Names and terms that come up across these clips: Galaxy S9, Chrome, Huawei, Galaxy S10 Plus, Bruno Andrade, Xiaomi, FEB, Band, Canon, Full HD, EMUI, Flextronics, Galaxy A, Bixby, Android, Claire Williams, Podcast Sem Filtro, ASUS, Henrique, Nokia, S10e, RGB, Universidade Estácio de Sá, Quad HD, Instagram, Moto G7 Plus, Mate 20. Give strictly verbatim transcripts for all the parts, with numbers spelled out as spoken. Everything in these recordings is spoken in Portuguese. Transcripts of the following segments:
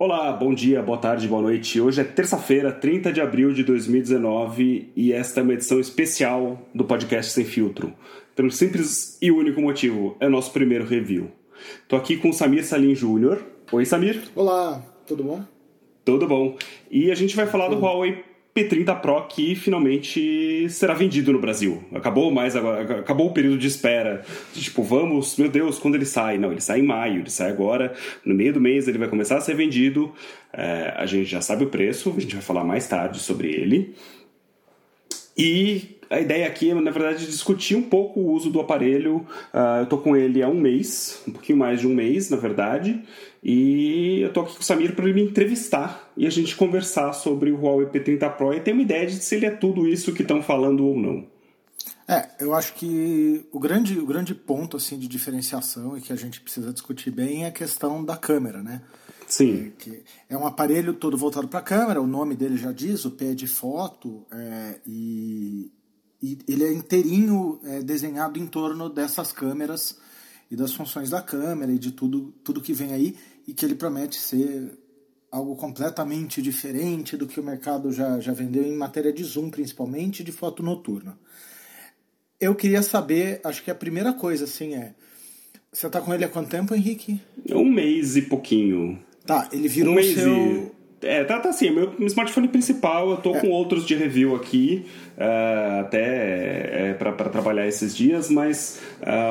Olá, bom dia, boa tarde, boa noite. Hoje é terça-feira, trinta de abril de dois mil e dezenove e esta é uma edição especial do Podcast Sem Filtro. Pelo simples e único motivo, é o nosso primeiro review. Estou aqui com o Samir Salim Júnior. Oi, Samir. Olá, tudo bom? Tudo bom. E a gente vai falar do Huawei P trinta Pro, que finalmente será vendido no Brasil. Acabou mais agora, acabou o período de espera. Tipo, vamos, meu Deus, quando ele sai? Não, ele sai em maio, ele sai agora. No meio do mês ele vai começar a ser vendido. É, a gente já sabe o preço, a gente vai falar mais tarde sobre ele. E a ideia aqui é, na verdade, discutir um pouco o uso do aparelho. Uh, eu tô com ele há um mês, um pouquinho mais de um mês, na verdade. E eu tô aqui com o Samir para ele me entrevistar e a gente conversar sobre o Huawei P trinta Pro e ter uma ideia de se ele é tudo isso que estão falando ou não. É, eu acho que o grande, o grande ponto assim, de diferenciação e que a gente precisa discutir bem é a questão da câmera, né? Sim. Que é um aparelho todo voltado para a câmera, o nome dele já diz, o P é de foto, é, e... E ele é inteirinho é, desenhado em torno dessas câmeras e das funções da câmera e de tudo, tudo que vem aí, e que ele promete ser algo completamente diferente do que o mercado já, já vendeu em matéria de zoom, principalmente de foto noturna. Eu queria saber, acho que a primeira coisa assim é, você tá com ele há quanto tempo, Henrique? Um mês e pouquinho. Tá, ele virou um mês o seu... E... É, tá, tá assim, meu smartphone principal, eu tô é. com outros de review aqui, uh, até é, pra, pra trabalhar esses dias, mas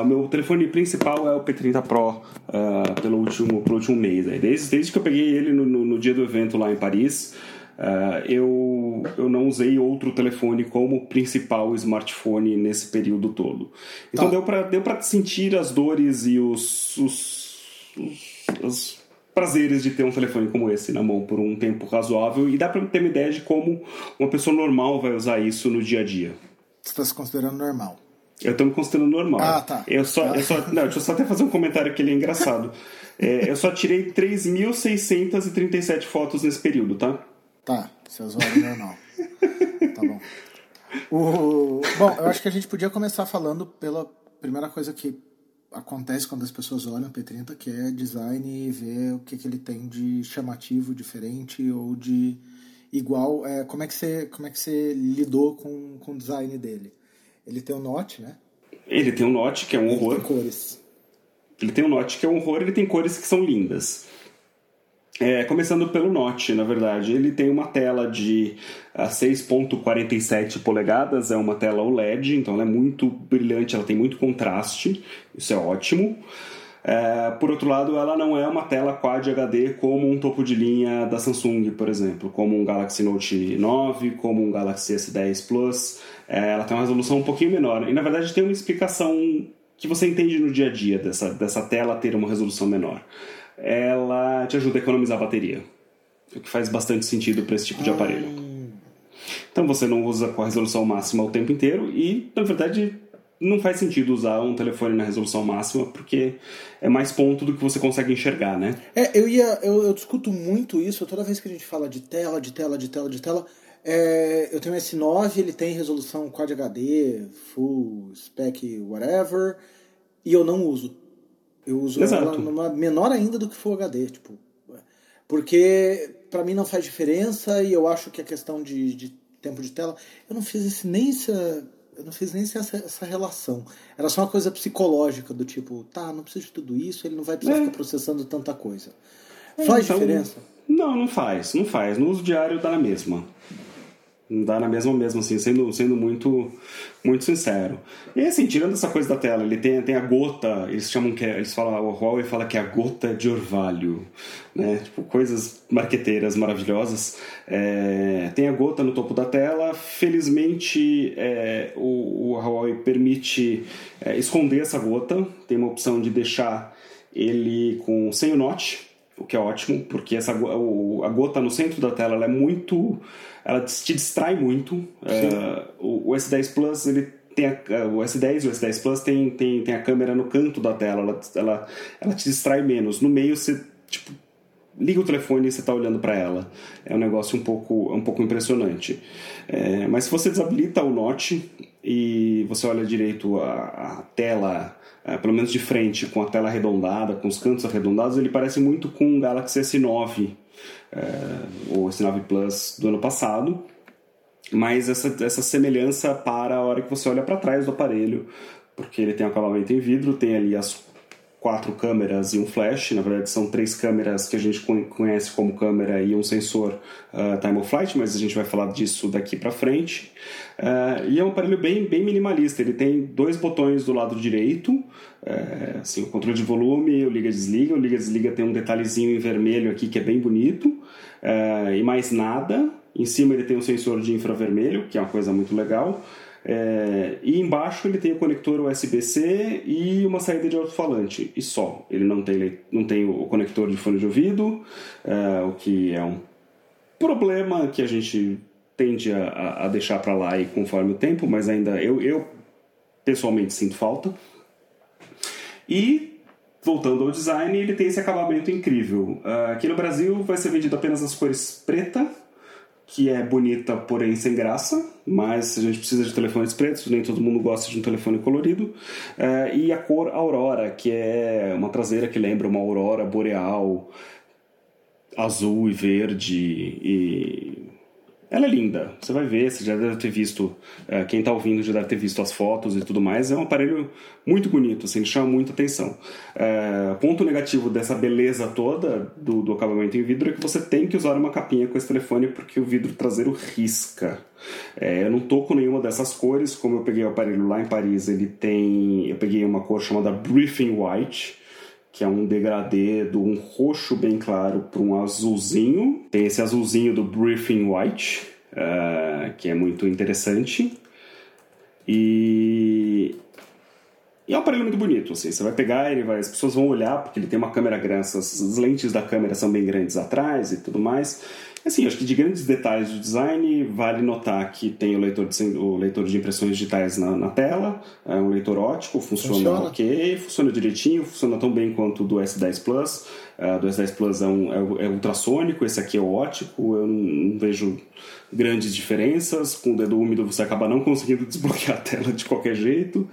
o uh, meu telefone principal é o P trinta Pro, uh, pelo, último, pelo último mês. Né? Desde, desde que eu peguei ele no, no, no dia do evento lá em Paris, uh, eu, eu não usei outro telefone como principal smartphone nesse período todo. Então tá. deu, pra, deu pra sentir as dores e os... os, os, os prazeres de ter um telefone como esse na mão por um tempo razoável, e dá pra ter uma ideia de como uma pessoa normal vai usar isso no dia a dia. Você tá se considerando normal? Eu tô me considerando normal. Ah, tá. Eu só, ah. Eu só, não, deixa eu só até fazer um comentário que ele é engraçado. É, eu só tirei três mil seiscentos e trinta e sete fotos nesse período, tá? Tá, você usou o normal. Tá bom. O... Bom, eu acho que a gente podia começar falando pela primeira coisa que acontece quando as pessoas olham o P trinta, que é design e ver o que, que ele tem de chamativo, diferente ou de igual. É, como, é que você, como é que você lidou com, com o design dele? Ele tem um Note, né? Ele tem um Note, que é um horror. Ele tem cores. Ele tem um Note, que é um horror, ele tem cores que são lindas. É, começando pelo Note, na verdade, ele tem uma tela de seis vírgula quarenta e sete polegadas, é uma tela O L E D, então ela é muito brilhante, ela tem muito contraste, isso é ótimo. É, por outro lado, ela não é uma tela Quad H D como um topo de linha da Samsung, por exemplo, como um Galaxy Note nove, como um Galaxy S dez Plus, é, ela tem uma resolução um pouquinho menor, e na verdade tem uma explicação que você entende no dia a dia dessa, dessa tela ter uma resolução menor. Ela te ajuda a economizar bateria, o que faz bastante sentido para esse tipo de aparelho. Então você não usa com a resolução máxima o tempo inteiro e, na verdade, não faz sentido usar um telefone na resolução máxima porque é mais ponto do que você consegue enxergar, né? É, eu, ia, eu, eu discuto muito isso toda vez que a gente fala de tela, de tela, de tela, de tela. É, eu tenho o S nove, ele tem resolução Quad H D, Full, Spec, whatever, e eu não uso. Eu uso Exato. ela numa menor ainda do que Full H D, tipo, porque pra mim não faz diferença e eu acho que a questão de, de tempo de tela, eu não fiz esse, nem, essa, eu não fiz nem essa, essa relação. Era só uma coisa psicológica do tipo, tá, não preciso de tudo isso, ele não vai precisar é. ficar processando tanta coisa. É, faz então, diferença? Não, não faz, não faz. No uso diário dá na mesma. Dá na mesma mesmo, assim, sendo, sendo muito, muito sincero. E assim, tirando essa coisa da tela, ele tem, tem a gota, eles chamam que é, eles falam, o Huawei fala que é a gota de orvalho, né? Tipo, coisas marqueteiras maravilhosas. É, tem a gota no topo da tela, felizmente é, o, o Huawei permite é, esconder essa gota, tem uma opção de deixar ele com, sem o notch, o que é ótimo, porque essa, a gota no centro da tela ela é muito... Ela te distrai muito. Uh, o, o S dez Plus, ele tem a, o S dez e o S dez Plus tem, tem, tem a câmera no canto da tela. Ela, ela, ela te distrai menos. No meio, você tipo, liga o telefone e você está olhando para ela. É um negócio um pouco, um pouco impressionante. É, mas se você desabilita o Note e você olha direito a, a tela... É, pelo menos de frente, com a tela arredondada, com os cantos arredondados, ele parece muito com o Galaxy S nove é, o S nove Plus do ano passado, mas essa, essa semelhança para a hora que você olha para trás do aparelho, porque ele tem um acabamento em vidro, tem ali as quatro câmeras e um flash, na verdade são três câmeras que a gente conhece como câmera e um sensor uh, time of flight, mas a gente vai falar disso daqui para frente. Uh, e é um aparelho bem, bem minimalista, ele tem dois botões do lado direito, uh, assim, o controle de volume, o liga e desliga, o liga e desliga tem um detalhezinho em vermelho aqui que é bem bonito, uh, e mais nada. Em cima ele tem um sensor de infravermelho, que é uma coisa muito legal. É, e embaixo ele tem o conector U S B C e uma saída de alto-falante, e só. Ele não tem, não tem o conector de fone de ouvido, é, o que é um problema que a gente tende a, a deixar para lá e conforme o tempo, mas ainda eu, eu pessoalmente sinto falta. E voltando ao design, ele tem esse acabamento incrível. Aqui no Brasil vai ser vendido apenas as cores preta, que é bonita, porém sem graça, mas a gente precisa de telefones pretos, nem todo mundo gosta de um telefone colorido, uh, e a cor aurora, que é uma traseira que lembra uma aurora boreal, azul e verde, e ela é linda, você vai ver, você já deve ter visto, uh, quem está ouvindo já deve ter visto as fotos e tudo mais, é um aparelho muito bonito, assim, chama muita atenção. Uh, ponto negativo dessa beleza toda do, do acabamento em vidro é que você tem que usar uma capinha com esse telefone porque o vidro traseiro risca. É, eu não tô com nenhuma dessas cores, como eu peguei o aparelho lá em Paris, ele tem, eu peguei uma cor chamada Briefing White, que é um degradê de um roxo bem claro para um azulzinho. Tem esse azulzinho do Briefing White, uh, que é muito interessante. E... e é um aparelho muito bonito, assim. Você vai pegar, ele vai... as pessoas vão olhar, porque ele tem uma câmera grande, as lentes da câmera são bem grandes atrás e tudo mais. Assim, acho que de grandes detalhes do design, vale notar que tem o leitor de, o leitor de impressões digitais na, na tela, é um leitor ótico, funciona, funciona ok, funciona direitinho, funciona tão bem quanto o do S dez Plus. Uh, do S dez Plus é, um, é, é ultrassônico, esse aqui é ótico, eu não, não vejo grandes diferenças. Com o dedo úmido você acaba não conseguindo desbloquear a tela de qualquer jeito.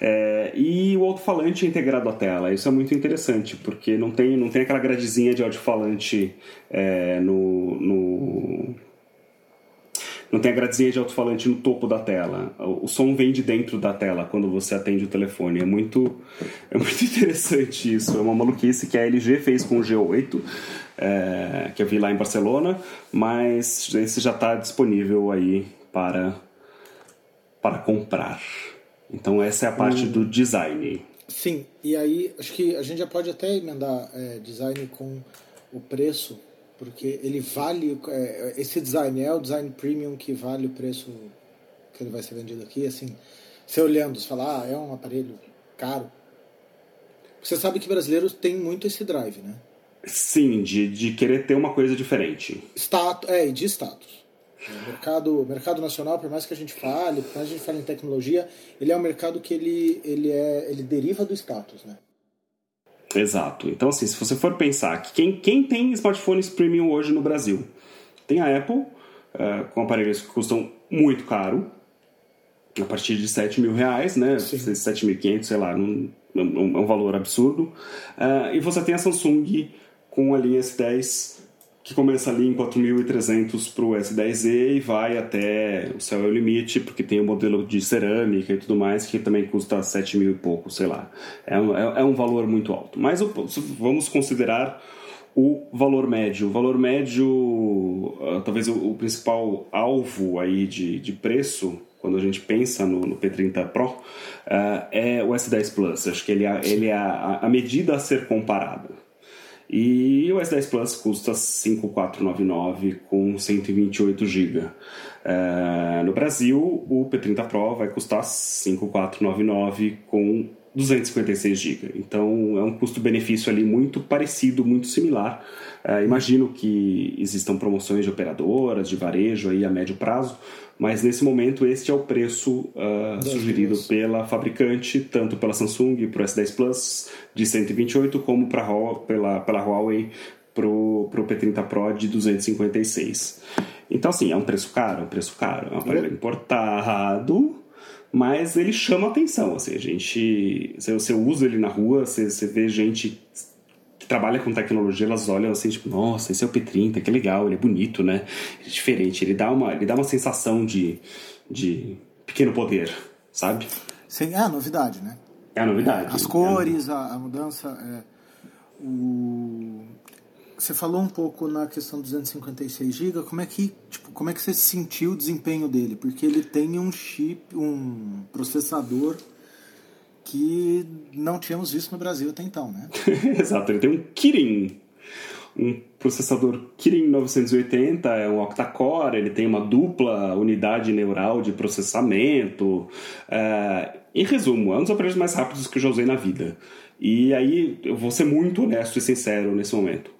É, e o alto-falante é integrado à tela, isso é muito interessante, porque não tem, não tem aquela gradezinha de alto-falante é, no... No... não tem a gradezinha de alto-falante no topo da tela. O som vem de dentro da tela quando você atende o telefone. É muito, é muito interessante isso. É uma maluquice que a L G fez com o G oito, é... que eu vi lá em Barcelona, mas esse já está disponível aí para, para comprar. Então essa é a parte hum. do design. Sim, e aí acho que a gente já pode até emendar é, design com o preço, porque ele vale, esse design é o design premium que vale o preço que ele vai ser vendido aqui, assim, você olhando, você fala, ah, é um aparelho caro. Você sabe que brasileiros têm muito esse drive, né? Sim, de, de querer ter uma coisa diferente. Status, é, e de status. O mercado, mercado nacional, por mais que a gente fale, por mais que a gente fale em tecnologia, ele é um mercado que ele, ele, é, ele deriva do status, né? Exato. Então, assim, se você for pensar que quem, quem tem smartphones premium hoje no Brasil? Tem a Apple, uh, com aparelhos que custam muito caro, a partir de sete mil reais, né? sete mil e quinhentos, sei lá, um, um, um valor absurdo. Uh, e você tem a Samsung com a linha S dez, que começa ali em quatro mil e trezentos para o S dez e e vai até o céu é o limite, porque tem o modelo de cerâmica e tudo mais, que também custa sete mil e pouco, sei lá. É um, é um valor muito alto. Mas vamos considerar o valor médio. O valor médio, talvez o principal alvo aí de, de preço, quando a gente pensa no, no P trinta Pro, uh, é o S dez Plus. Acho que ele é, ele é a, a medida a ser comparada. E o S dez Plus custa cinco mil quatrocentos e noventa e nove reais com cento e vinte e oito gigabytes. Uh, no Brasil, o P trinta Pro vai custar cinco mil quatrocentos e noventa e nove reais com duzentos e cinquenta e seis gigabytes. Então, é um custo-benefício ali muito parecido, muito similar. Uh, imagino que existam promoções de operadoras, de varejo aí a médio prazo, mas nesse momento este é o preço uh, sugerido pela fabricante, tanto pela Samsung para o S dez Plus de cento e vinte e oito, como pra, pela, pela Huawei para o P trinta Pro de duzentos e cinquenta e seis. Então, assim, é um preço caro, é um preço caro, é um aparelho uhum. importado, mas ele chama atenção, assim, a gente, se você usa ele na rua, você, você vê gente que trabalha com tecnologia, elas olham assim, tipo, nossa, esse é o P trinta, que legal, ele é bonito, né? É diferente, ele dá uma, ele dá uma sensação de, de pequeno poder, sabe? Sim, é a novidade, né? É a novidade. É, as cores, é a, novidade. a mudança... É, o... Você falou um pouco na questão dos duzentos e cinquenta e seis gigabytes, como é que, tipo, como é que você sentiu o desempenho dele? Porque ele tem um chip, um processador... que não tínhamos visto no Brasil até então, né? Exato, ele tem um Kirin, um processador Kirin novecentos e oitenta, é um octa-core, ele tem uma dupla unidade neural de processamento. Uh, em resumo, é um dos aparelhos mais rápidos que eu já usei na vida. E aí, eu vou ser muito honesto e sincero nesse momento.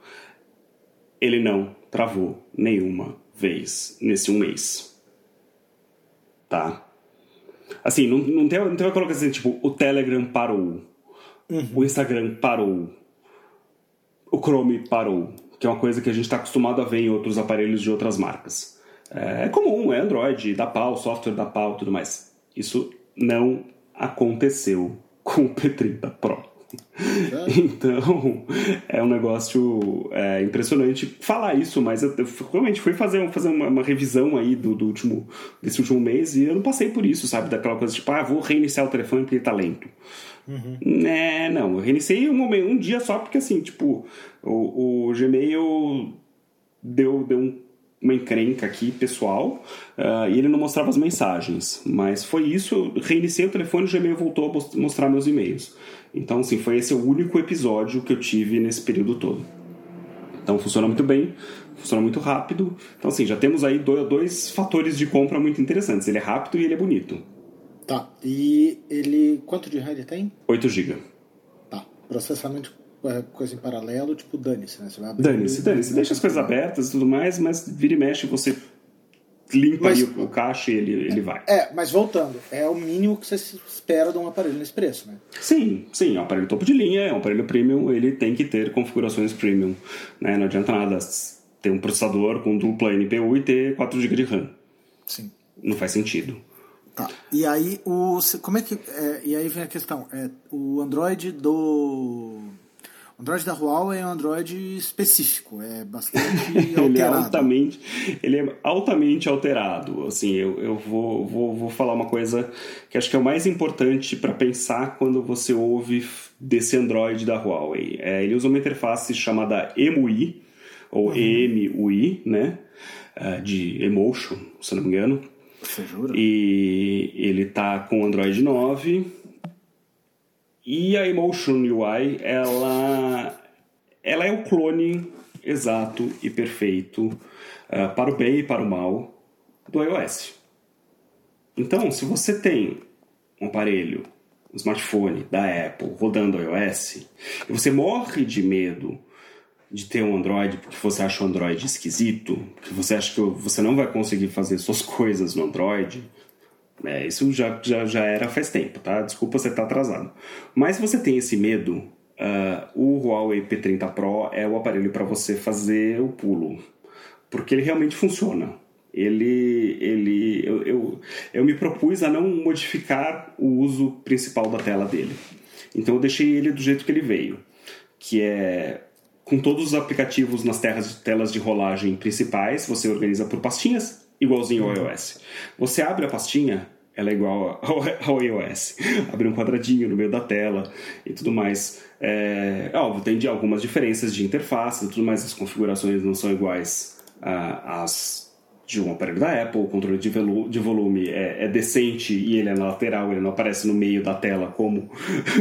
Ele não travou nenhuma vez nesse um mês. Tá? Assim, não, não tem, não tem uma colocação assim, tipo, o Telegram parou, uhum. o Instagram parou, o Chrome parou, que é uma coisa que a gente está acostumado a ver em outros aparelhos de outras marcas. É comum, é Android, dá pau, software dá pau e tudo mais. Isso não aconteceu com o P trinta Pro. É. Então, é um negócio é, impressionante falar isso, mas eu, eu realmente fui fazer, fazer uma, uma revisão aí do, do último, desse último mês e eu não passei por isso, sabe? Daquela coisa tipo, ah, vou reiniciar o telefone porque ele tá lento. Uhum. É, não, eu reiniciei um, um dia só porque assim, tipo, o, o Gmail deu, deu um, uma encrenca aqui, pessoal, uh, e ele não mostrava as mensagens. Mas foi isso, eu reiniciei o telefone e o Gmail voltou a mostrar meus e-mails. Então, assim, foi esse o único episódio que eu tive nesse período todo. Então, funciona muito bem, funciona muito rápido. Então, assim, já temos aí dois, dois fatores de compra muito interessantes. Ele é rápido e ele é bonito. Tá. E ele... Quanto de RAM ele tem? oito gigabytes. Tá. Processamento, coisa em paralelo, tipo, dane-se, né? Você vai abrir... Dane-se, dane-se. Deixa as coisas abertas e tudo mais, mas vira e mexe, você limpa mas, aí o, o caixa e ele, ele vai. É, mas voltando, é o mínimo que você espera de um aparelho nesse preço, né? Sim, sim, é um aparelho topo de linha, é um aparelho premium, ele tem que ter configurações premium, né? Não adianta nada ter um processador com dupla N P U e ter quatro gigabytes de RAM. Sim. Não faz sentido. Tá, e aí, o, como é que, é, e aí vem a questão, é, o Android do... O Android da Huawei é um Android específico, é bastante alterado. ele, é altamente, ele é altamente alterado. Assim, eu, eu vou, vou, vou falar uma coisa que acho que é o mais importante para pensar quando você ouve desse Android da Huawei. É, ele usa uma interface chamada E M U I, ou uhum. E M U I, né? É, de Emotion, se não me engano. Você jura? E ele tá com Android nove... E a Emotion U I, ela, ela é o clone exato e perfeito uh, para o bem e para o mal do iOS. Então, se você tem um aparelho, um smartphone da Apple rodando iOS, e você morre de medo de ter um Android porque você acha o Android esquisito, porque você acha que você não vai conseguir fazer suas coisas no Android... É, isso já, já, já era faz tempo, tá? Desculpa você estar atrasado. Mas se você tem esse medo, uh, o Huawei P trinta Pro é o aparelho para você fazer o pulo. Porque ele realmente funciona. Ele, ele, eu, eu, eu me propus a não modificar o uso principal da tela dele. Então eu deixei ele do jeito que ele veio. Que é... Com todos os aplicativos nas terras, telas de rolagem principais, você organiza por pastinhas... Igualzinho ao iOS. Você abre a pastinha, ela é igual ao iOS. Abre um quadradinho no meio da tela e tudo mais. É, óbvio, tem algumas diferenças de interface e tudo mais. As configurações não são iguais ah, às de um aparelho da Apple. O controle de, velu- de volume é, é decente e ele é na lateral. Ele não aparece no meio da tela como,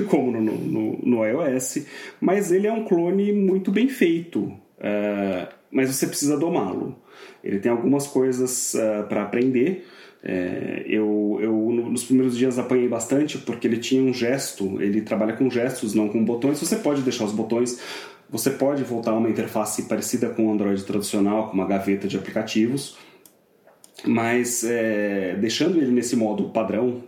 como no, no, no iOS. Mas ele é um clone muito bem feito. Ah, mas você precisa domá-lo. Ele tem algumas coisas uh, para aprender. É, eu, eu nos primeiros dias apanhei bastante porque ele tinha um gesto, ele trabalha com gestos, não com botões. Você pode deixar os botões, você pode voltar a uma interface parecida com o Android tradicional, com uma gaveta de aplicativos, mas é, deixando ele nesse modo padrão,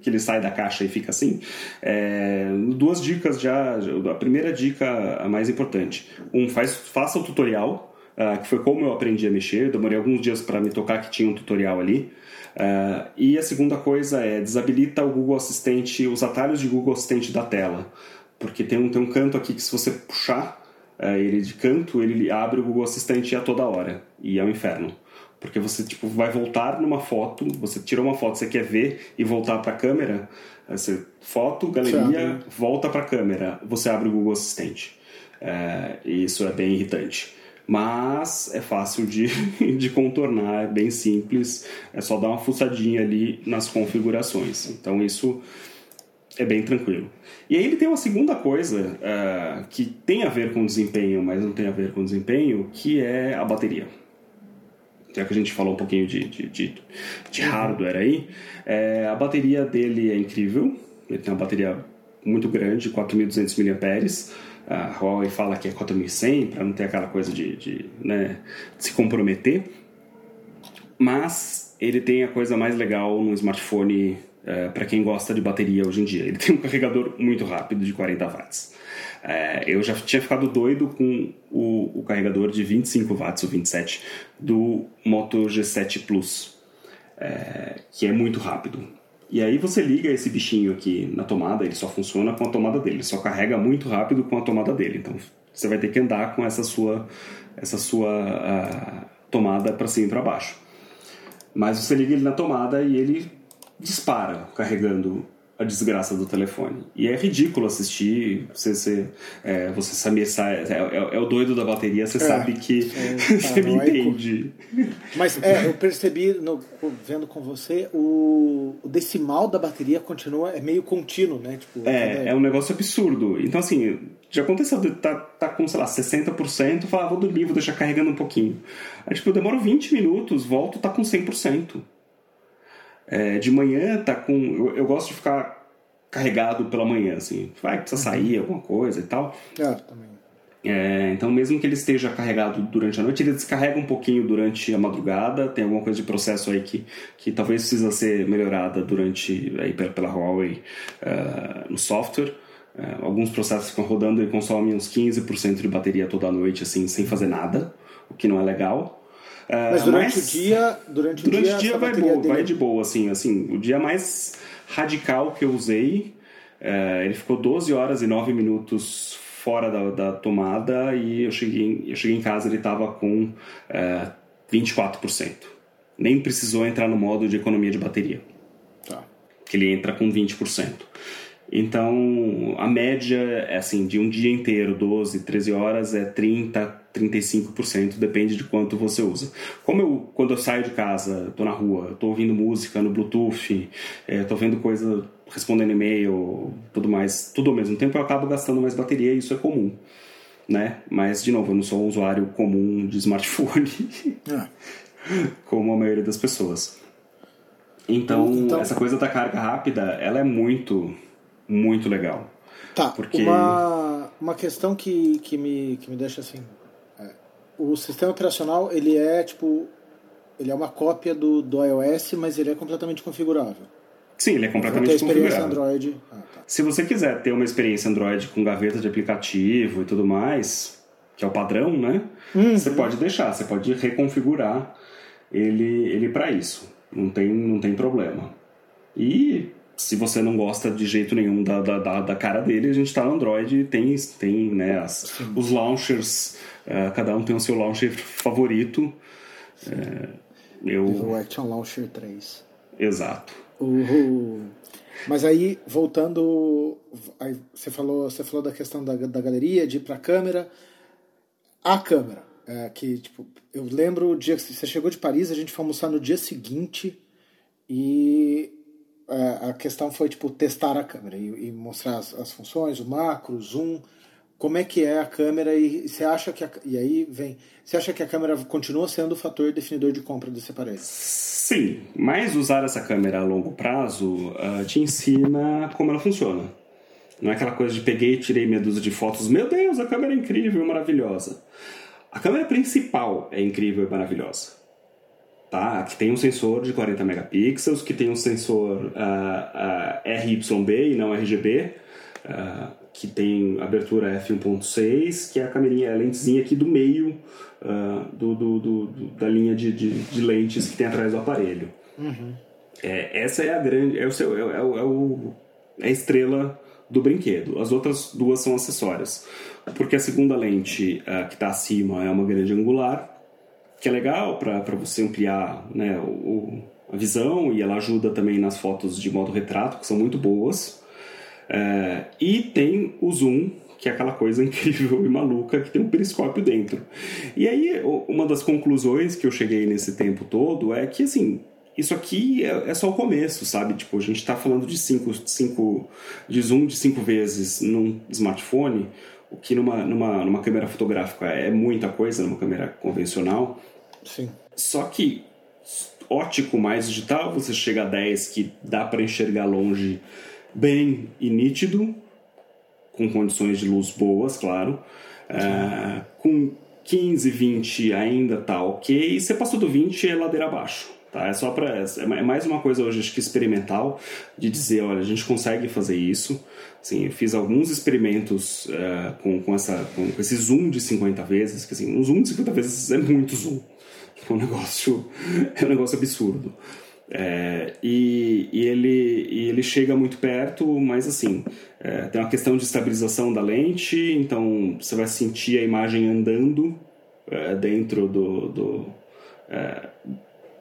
que ele sai da caixa e fica assim, é, duas dicas já. A primeira dica, a mais importante, um, faz, faça o tutorial. Uh, que foi como eu aprendi a mexer. Eu demorei alguns dias para me tocar que tinha um tutorial ali. Uh, e a segunda coisa é desabilita o Google Assistente, os atalhos de Google Assistente da tela, porque tem um, tem um canto aqui que se você puxar é, ele de canto, ele abre o Google Assistente a toda hora. E é um inferno. Porque você tipo, vai voltar numa foto, você tirou uma foto, você quer ver e voltar para a câmera, você foto, galeria, volta para a câmera, você abre o Google Assistente. É, isso é bem irritante. Mas é fácil de, de contornar, é bem simples, é só dar uma fuçadinha ali nas configurações. Então isso é bem tranquilo. E aí ele tem uma segunda coisa uh, que tem a ver com desempenho, mas não tem a ver com desempenho, que é a bateria. Já que a gente falou um pouquinho de, de, de, de hardware aí, é, a bateria dele é incrível, ele tem uma bateria muito grande, quatro mil e duzentos miliampères-hora. A Huawei fala que é quatro mil e cem para não ter aquela coisa de, de, né, de se comprometer, mas ele tem a coisa mais legal no smartphone é, para quem gosta de bateria hoje em dia. Ele tem um carregador muito rápido de quarenta watts. É, eu já tinha ficado doido com o, o carregador de vinte e cinco watts ou vinte e sete do Moto G sete Plus, é, que é muito rápido. E aí você liga esse bichinho aqui na tomada, ele só funciona com a tomada dele, só carrega muito rápido com a tomada dele. Então você vai ter que andar com essa sua, essa sua uh, tomada para cima e para baixo. Mas você liga ele na tomada e ele dispara carregando a desgraça do telefone. E é ridículo assistir, você, você, é, você sabe, é, é o doido da bateria, você é, sabe que é, você me entende. Mas é, eu percebi, no, vendo com você, o, o decimal da bateria continua, é meio contínuo, né? Tipo, é, é, é um negócio absurdo. Então, assim, já aconteceu, tá, tá com, sei lá, sessenta por cento, fala, ah, vou dormir, vou deixar carregando um pouquinho. Aí, tipo, eu demoro vinte minutos, volto, tá com cem por cento. É, de manhã tá com... Eu, eu gosto de ficar carregado pela manhã, assim. Vai, precisa sair, alguma coisa e tal. É, também. É, então, mesmo que ele esteja carregado durante a noite, ele descarrega um pouquinho durante a madrugada. Tem alguma coisa de processo aí que, que talvez precisa ser melhorada durante... Aí pela, pela Huawei uh, no software. Uh, alguns processos ficam rodando e consomem uns quinze por cento de bateria toda noite, assim, sem fazer nada. O que não é legal. Mas durante mas, o dia... Durante o durante dia, dia vai, boa, vai de boa, assim, assim. O dia mais radical que eu usei, é, ele ficou doze horas e nove minutos fora da, da tomada e eu cheguei, eu cheguei em casa, ele estava com é, vinte e quatro por cento. Nem precisou entrar no modo de economia de bateria. Tá. Que ele entra com vinte por cento. Então, a média, é assim, de um dia inteiro, doze, treze horas, é trinta, trinta e cinco por cento, depende de quanto você usa. Como eu, quando eu saio de casa, tô na rua, tô ouvindo música no Bluetooth, é, tô vendo coisa, respondendo e-mail, tudo mais, tudo ao mesmo tempo, eu acabo gastando mais bateria e isso é comum, né? Mas, de novo, eu não sou um usuário comum de smartphone, como a maioria das pessoas. Então, então, essa coisa da carga rápida, ela é muito... muito legal. Tá, porque... uma, uma questão que, que, me, que me deixa assim... É, o sistema operacional, ele é tipo... Ele é uma cópia do, do iOS, mas ele é completamente configurável. Sim, ele é completamente configurável. Android. Ah, tá. Se você quiser ter uma experiência Android com gaveta de aplicativo e tudo mais, que é o padrão, né? Uhum. Você pode deixar, você pode reconfigurar ele, ele para isso. Não tem, não tem problema. E... se você não gosta de jeito nenhum da, da, da, da cara dele, a gente está no Android, tem, tem né, as, os launchers, uh, cada um tem o seu launcher favorito. Uh, eu... O Action Launcher três. Exato. Uhul. Mas aí, voltando, aí você, falou, você falou da questão da, da galeria, de ir para a câmera. A câmera, é, que tipo, eu lembro o dia que você chegou de Paris, a gente foi almoçar no dia seguinte e... a questão foi, tipo, testar a câmera e, e mostrar as, as funções, o macro, o zoom, como é que é a câmera e você acha que... A, e aí vem... Você acha que a câmera continua sendo o fator definidor de compra desse aparelho? Sim, mas usar essa câmera a longo prazo uh, te ensina como ela funciona. Não é aquela coisa de peguei e tirei meia dúzia de fotos, meu Deus, a câmera é incrível, maravilhosa. A câmera principal é incrível e maravilhosa. Tá, que tem um sensor de quarenta megapixels, que tem um sensor uh, uh, R Y B e não R G B, uh, que tem abertura f um ponto seis, que é a câmerinha, a lentezinha aqui do meio uh, do, do, do, do, da linha de, de, de lentes que tem atrás do aparelho. Uhum. É, essa é a grande, é o, seu, é, é, é o, é a estrela do brinquedo. As outras duas são acessórias, porque a segunda lente uh, que está acima é uma grande angular, que é legal para você ampliar, né, o, o, a visão, e ela ajuda também nas fotos de modo retrato, que são muito boas. Uh, e tem o zoom, que é aquela coisa incrível e maluca que tem um periscópio dentro. E aí, uma das conclusões que eu cheguei nesse tempo todo é que, assim, isso aqui é, é só o começo, sabe? Tipo, a gente está falando de, cinco, cinco, de zoom de cinco vezes num smartphone, o que numa, numa, numa câmera fotográfica é muita coisa, numa câmera convencional. Sim. Só que ótico mais digital, você chega a dez, que dá para enxergar longe bem e nítido, com condições de luz boas, claro. Uh, com quinze, vinte ainda tá ok. E você passou do vinte, é ladeira abaixo. Tá? É, só pra, é mais uma coisa hoje, acho que experimental, de dizer, olha, a gente consegue fazer isso. Assim, eu fiz alguns experimentos uh, com, com, essa, com, com esse zoom de cinquenta vezes, que assim, um zoom de cinquenta vezes é muito zoom. É um negócio, é um negócio absurdo. É, e, e, ele, e ele chega muito perto, mas assim, é, tem uma questão de estabilização da lente, então você vai sentir a imagem andando é, dentro do... do é,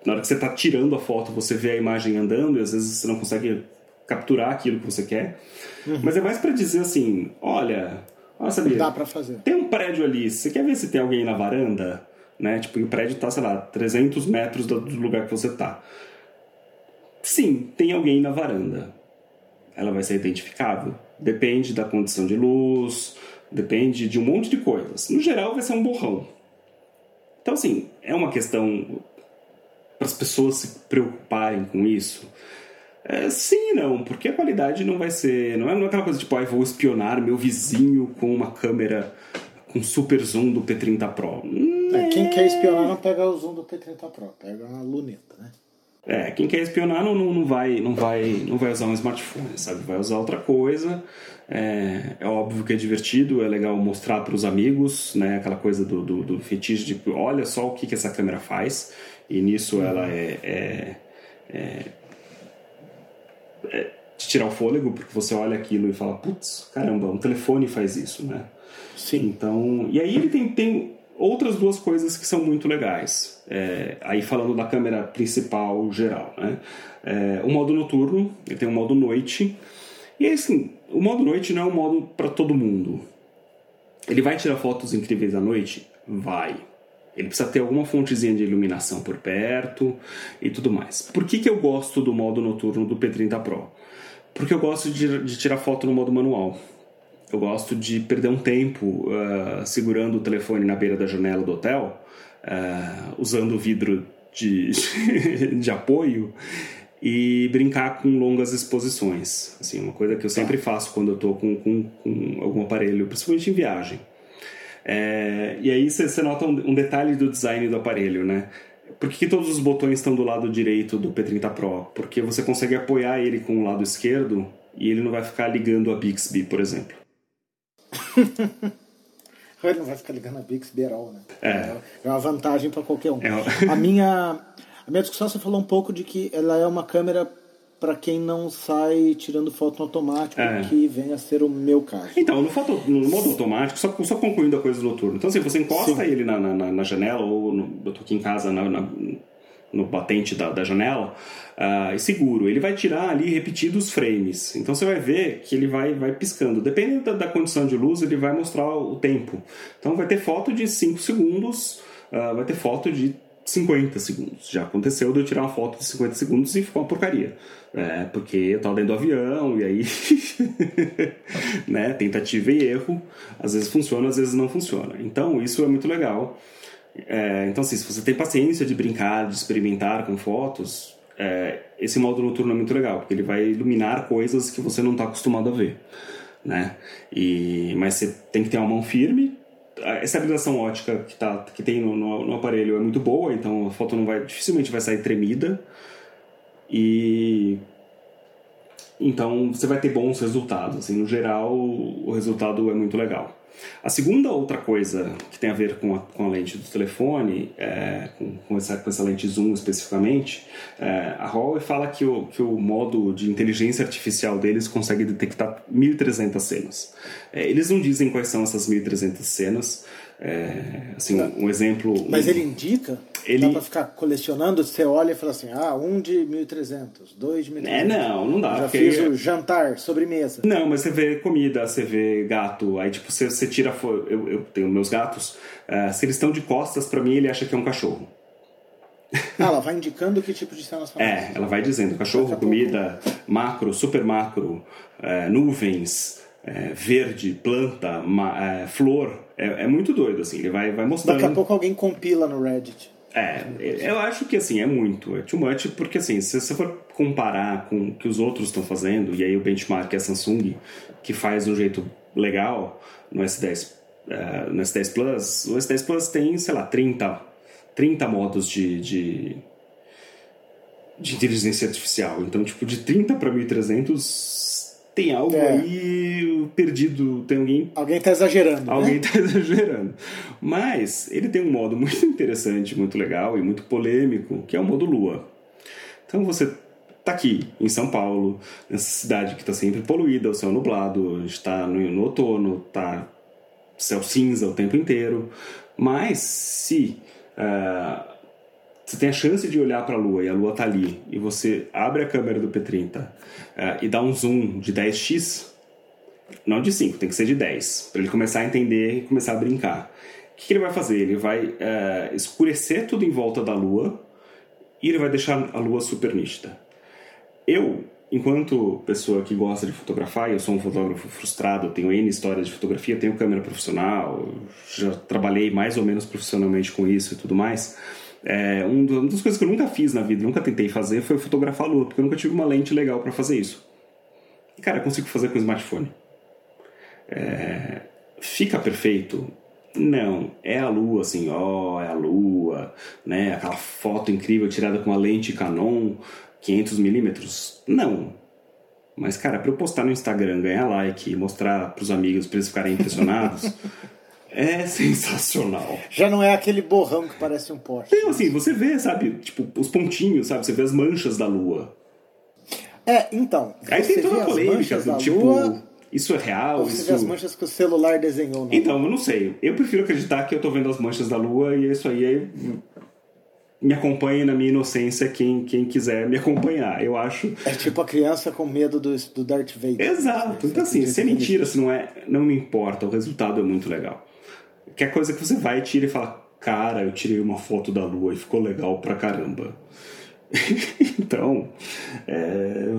na hora que você está tirando a foto, você vê a imagem andando e às vezes você não consegue capturar aquilo que você quer. Uhum. Mas é mais para dizer assim, olha, olha, sabia, dá pra fazer. Tem um prédio ali, você quer ver se tem alguém na varanda? Né? Tipo, e o prédio está, sei lá, trezentos metros do lugar que você está. Sim, tem alguém na varanda. Ela vai ser identificável. Depende da condição de luz, depende de um monte de coisas. No geral, vai ser um borrão. Então, assim, é uma questão para as pessoas se preocuparem com isso. É, sim e não, porque a qualidade não vai ser... Não é, não é aquela coisa tipo, ah, vou espionar meu vizinho com uma câmera com super zoom do P trinta Pro. É, quem quer espionar não pega o zoom do P trinta Pro, pega uma luneta, né? É, quem quer espionar não, não, não, vai, não, vai, não vai usar um smartphone, sabe? Vai usar outra coisa. É, é óbvio que é divertido, é legal mostrar para os amigos, né? Aquela coisa do, do, do fetiche de olha só o que, que essa câmera faz. E nisso ela é, é, é, é te tirar o fôlego, porque você olha aquilo e fala, putz, caramba, um telefone faz isso, né? Sim. Então, e aí ele tem... tem outras duas coisas que são muito legais. É, aí falando da câmera principal geral, né? É, o modo noturno, ele tem o modo noite. E assim, o modo noite não é um modo para todo mundo. Ele vai tirar fotos incríveis à noite? Vai. Ele precisa ter alguma fontezinha de iluminação por perto e tudo mais. Por que que eu gosto do modo noturno do P trinta Pro? Porque eu gosto de, de tirar foto no modo manual. Eu gosto de perder um tempo uh, segurando o telefone na beira da janela do hotel, uh, usando o vidro de, de apoio e brincar com longas exposições. Assim, uma coisa que eu sempre faço quando eu estou com, com, com algum aparelho, principalmente em viagem. É, e aí você nota um, um detalhe do design do aparelho, né? Por que todos os botões estão do lado direito do P trinta Pro? Porque você consegue apoiar ele com o lado esquerdo e ele não vai ficar ligando a Bixby, por exemplo. Ele não vai ficar ligando a Bixby at all, né? É. É uma vantagem para qualquer um. É. A minha, a minha discussão, você falou um pouco de que ela é uma câmera para quem não sai tirando foto no automático, é. que vem a ser o meu caso. Então, no, foto, no modo automático, só, só concluindo a coisa do noturno. Então, assim, você encosta Sim. ele na, na, na janela, ou no, eu tô aqui em casa na... na no batente da, da janela, uh, e seguro. Ele vai tirar ali repetidos frames. Então você vai ver que ele vai, vai piscando. Dependendo da, da condição de luz, ele vai mostrar o tempo. Então vai ter foto de cinco segundos, uh, vai ter foto de cinquenta segundos. Já aconteceu de eu tirar uma foto de cinquenta segundos e ficou uma porcaria. É, porque eu estava dentro do avião, e aí... né? Tentativa e erro. Às vezes funciona, às vezes não funciona. Então isso é muito legal. É, então assim, se você tem paciência de brincar, de experimentar com fotos, é, esse modo noturno é muito legal, porque ele vai iluminar coisas que você não está acostumado a ver, né? E, mas você tem que ter uma mão firme. A estabilização ótica que, tá, que tem no, no, no aparelho é muito boa, então a foto não vai, dificilmente vai sair tremida, e então você vai ter bons resultados. Assim, no geral, o resultado é muito legal. A segunda outra coisa que tem a ver com a, com a lente do telefone, é, com, com, essa, com essa lente zoom especificamente, é, a Huawei fala que o, que o modo de inteligência artificial deles consegue detectar mil e trezentas cenas. É, eles não dizem quais são essas mil e trezentas cenas. É, assim, um exemplo... Mas um, ele indica? Ele... Dá para ficar colecionando? Você olha e fala assim, ah, um de mil e trezentos, dois de mil e trezentos. É, não, não dá. Já fiz o jantar, sobremesa. Não, mas você vê comida, você vê gato, aí tipo, você, você tira... Eu, eu tenho meus gatos, uh, se eles estão de costas para mim, ele acha que é um cachorro. Ah, ela vai indicando que tipo de cena você fala. É, ela vai dizendo cachorro, comida, macro, super macro, uh, nuvens... É, verde, planta, uma, é, flor, é, é muito doido, assim, ele vai, vai mostrando. Daqui a pouco alguém compila no Reddit. É, eu acho que assim, é muito, é too much, porque assim, se você for comparar com o que os outros estão fazendo, e aí o benchmark é a Samsung, que faz de um jeito legal no S dez, uh, no S dez Plus, o S dez Plus tem, sei lá, trinta, trinta modos de... de de inteligência artificial, então tipo, de trinta para mil e trezentos... Tem algo é. aí perdido, tem alguém... Alguém está exagerando, Alguém está né? exagerando. Mas ele tem um modo muito interessante, muito legal e muito polêmico, que é o modo lua. Então você está aqui, em São Paulo, nessa cidade que está sempre poluída, o céu nublado, a gente está no, no outono, está céu cinza o tempo inteiro. Mas se uh, você tem a chance de olhar para a lua e a lua está ali, e você abre a câmera do P trinta... Uh, e dá um zoom de dez x, não de cinco, tem que ser de dez, para ele começar a entender e começar a brincar. O que, que ele vai fazer? Ele vai uh, escurecer tudo em volta da lua e ele vai deixar a lua super nítida. Eu, enquanto pessoa que gosta de fotografar, eu sou um fotógrafo frustrado, tenho N histórias de fotografia, tenho câmera profissional, já trabalhei mais ou menos profissionalmente com isso e tudo mais... É, uma das coisas que eu nunca fiz na vida, nunca tentei fazer, foi fotografar a lua, porque eu nunca tive uma lente legal para fazer isso. E, cara, eu consigo fazer com o smartphone. É, fica perfeito? Não. É a lua, assim, ó, oh, é a lua, né? Aquela foto incrível tirada com a lente Canon quinhentos milímetros. Não. Mas, cara, para eu postar no Instagram, ganhar like e mostrar pros amigos, para eles ficarem impressionados... É sensacional. Já não é aquele borrão que parece um Porsche. Não, assim, você vê, sabe, tipo, os pontinhos, sabe, você vê as manchas da lua. É, então. Aí tem toda a polêmica, do tipo, lua, isso é real? Ou você isso... vê as manchas que o celular desenhou. Não? Então, eu não sei. Eu prefiro acreditar que eu tô vendo as manchas da lua e isso aí é... Me acompanhe na minha inocência quem, quem quiser me acompanhar, eu acho. É tipo a criança com medo do, do Darth Vader. Exato. Então, assim, se é mentira, se não é, não me importa, o resultado é muito legal. Que é coisa que você vai, tira e fala, cara, eu tirei uma foto da lua e ficou legal pra caramba. Então, é,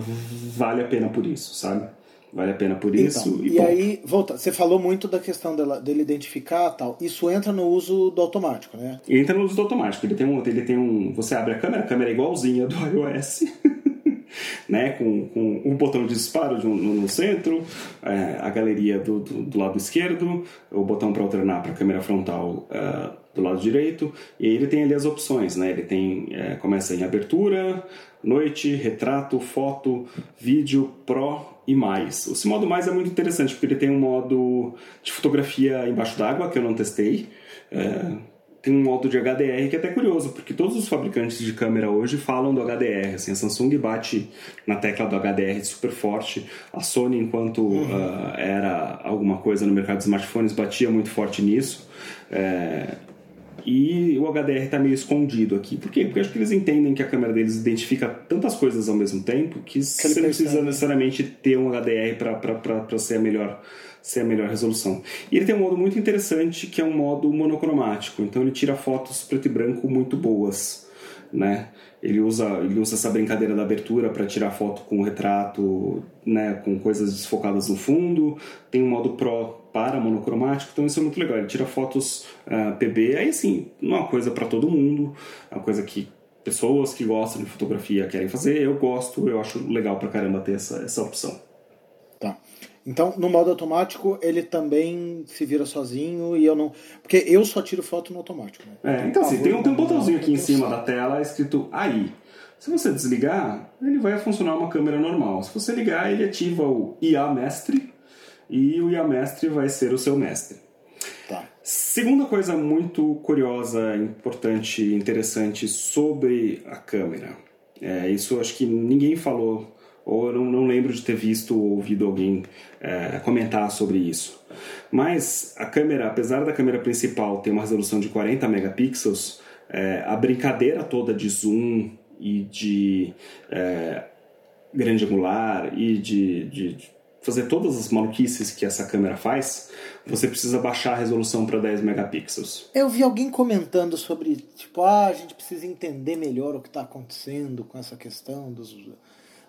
vale a pena por isso, sabe? Vale a pena por então, isso. E, e aí, volta, você falou muito da questão dela, dele identificar e tal. Isso entra no uso do automático, né? E entra no uso do automático. Ele tem um... Ele tem um você abre a câmera, a câmera é igualzinha do iOS... Né? Com, com um botão de disparo de um, no centro, é, a galeria do, do, do lado esquerdo, o botão para alternar para a câmera frontal uh, do lado direito, e ele tem ali as opções, né? Ele tem, é, começa em abertura, noite, retrato, foto, vídeo, pro e mais. Esse modo mais é muito interessante, porque ele tem um modo de fotografia embaixo d'água, que eu não testei, é, tem um modo de H D R que é até curioso, porque todos os fabricantes de câmera hoje falam do H D R. Assim, a Samsung bate na tecla do H D R super forte. A Sony, enquanto uhum. uh, era alguma coisa no mercado de smartphones, batia muito forte nisso. É... E o H D R está meio escondido aqui. Por quê? Porque acho que eles entendem que a câmera deles identifica tantas coisas ao mesmo tempo que, que você não precisa pensando. necessariamente ter um H D R para ser a melhor... ser a melhor resolução. E ele tem um modo muito interessante, que é um modo monocromático. Então ele tira fotos preto e branco muito boas, né? Ele usa, ele usa essa brincadeira da abertura para tirar foto com o retrato, né? Com coisas desfocadas no fundo. Tem um modo pro para monocromático, então isso é muito legal. Ele tira fotos uh, P B, aí assim, não é uma coisa para todo mundo, é uma coisa que pessoas que gostam de fotografia querem fazer. Eu gosto, eu acho legal pra caramba ter essa, essa opção. Tá. Então, no modo automático, ele também se vira sozinho e eu não... Porque eu só tiro foto no automático. Né? É, então, assim, tem um, tem um botãozinho aqui em cima da tela escrito aí. Se você desligar, ele vai funcionar uma câmera normal. Se você ligar, ele ativa o I A Mestre, e o Iamestre vai ser o seu mestre. Tá. Segunda coisa muito curiosa, importante e interessante sobre a câmera. É, isso acho que ninguém falou, ou eu não, não lembro de ter visto ou ouvido alguém é, comentar sobre isso. Mas a câmera, apesar da câmera principal ter uma resolução de quarenta megapixels, é, a brincadeira toda de zoom e de é, grande angular e de, de, de fazer todas as maluquices que essa câmera faz, você precisa baixar a resolução para dez megapixels. Eu vi alguém comentando sobre, tipo, ah, a gente precisa entender melhor o que está acontecendo com essa questão dos,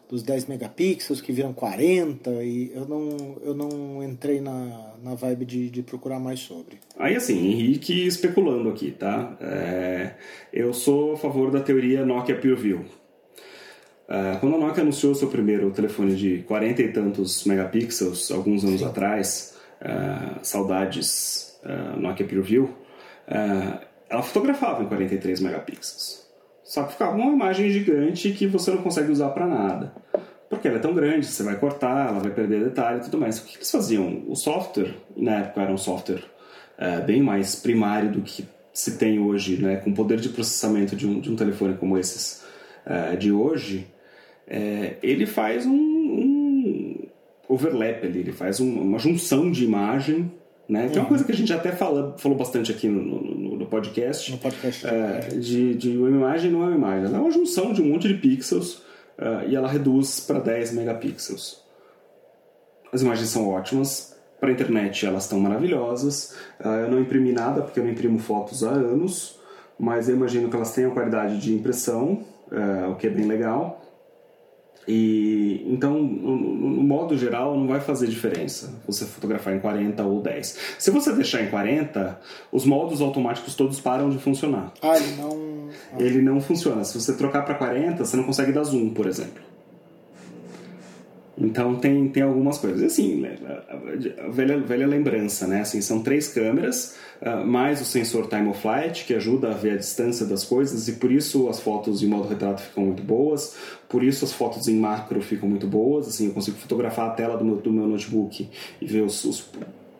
dos dez megapixels que viram quarenta, e eu não, eu não entrei na, na vibe de, de procurar mais sobre. Aí assim, Henrique especulando aqui, tá? É, eu sou a favor da teoria Nokia PureView. Uh, quando a Nokia anunciou seu primeiro telefone de quarenta e tantos megapixels, alguns anos Sim. atrás, uh, saudades uh, Nokia PureView, uh, ela fotografava em quarenta e três megapixels. Só que ficava uma imagem gigante que você não consegue usar para nada. Porque ela é tão grande, você vai cortar, ela vai perder detalhe e tudo mais. O que eles faziam? O software, na época era um software uh, bem mais primário do que se tem hoje, né, com o poder de processamento de um, de um telefone como esses uh, de hoje. É, ele faz um, um overlap ali, ele faz um, uma junção de imagem, né? Que é uma coisa que a gente até fala, falou bastante aqui no, no, no podcast, no podcast é, de, de uma imagem não é uma imagem, ela é uma junção de um monte de pixels uh, e ela reduz para dez megapixels. As imagens são ótimas, para a internet elas estão maravilhosas. Uh, eu não imprimi nada porque eu não imprimo fotos há anos, mas eu imagino que elas tenham qualidade de impressão, uh, o que é bem legal. E então, no, no modo geral, não vai fazer diferença você fotografar em quarenta ou dez. Se você deixar em quarenta, os modos automáticos todos param de funcionar. Ah, ele não... Ah. Ele não funciona. Se você trocar para quarenta, você não consegue dar zoom, por exemplo. Então, tem, tem algumas coisas. E assim, a velha, velha lembrança, né? Assim, são três câmeras, mais o sensor time of flight, que ajuda a ver a distância das coisas, e por isso as fotos em modo retrato ficam muito boas, por isso as fotos em macro ficam muito boas. Assim, eu consigo fotografar a tela do meu, do meu notebook e ver os, os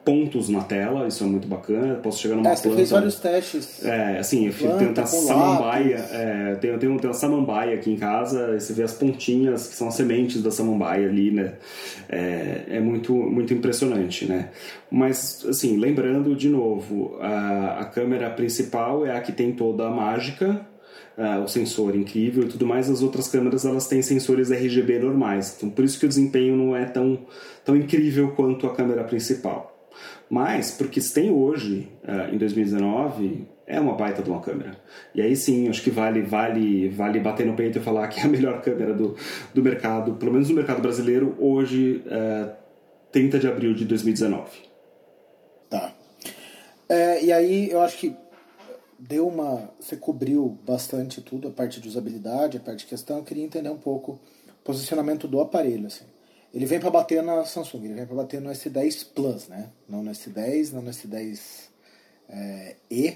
pontos na tela, isso é muito bacana. Eu posso chegar numa é, planta... Você fez vários testes. É, assim, eu planta, tenho, uma samambaia, é, tenho, tenho, tenho uma samambaia aqui em casa, e você vê as pontinhas, que são as sementes da samambaia ali, né? É, é muito, muito impressionante, né? Mas, assim, lembrando de novo, a, a câmera principal é a que tem toda a mágica, a, o sensor incrível e tudo mais. As outras câmeras, elas têm sensores R G B normais, então por isso que o desempenho não é tão, tão incrível quanto a câmera principal. Mas, porque se tem hoje, em dois mil e dezenove, é uma baita de uma câmera. E aí sim, acho que vale, vale, vale bater no peito e falar que é a melhor câmera do, do mercado, pelo menos no mercado brasileiro, hoje, é, trinta de abril de dois mil e dezenove. Tá. É, e aí, eu acho que deu uma... Você cobriu bastante tudo, a parte de usabilidade, a parte de questão. Eu queria entender um pouco o posicionamento do aparelho, assim. Ele vem para bater na Samsung, ele vem para bater no S dez Plus, né? Não no S dez, não no S dez e,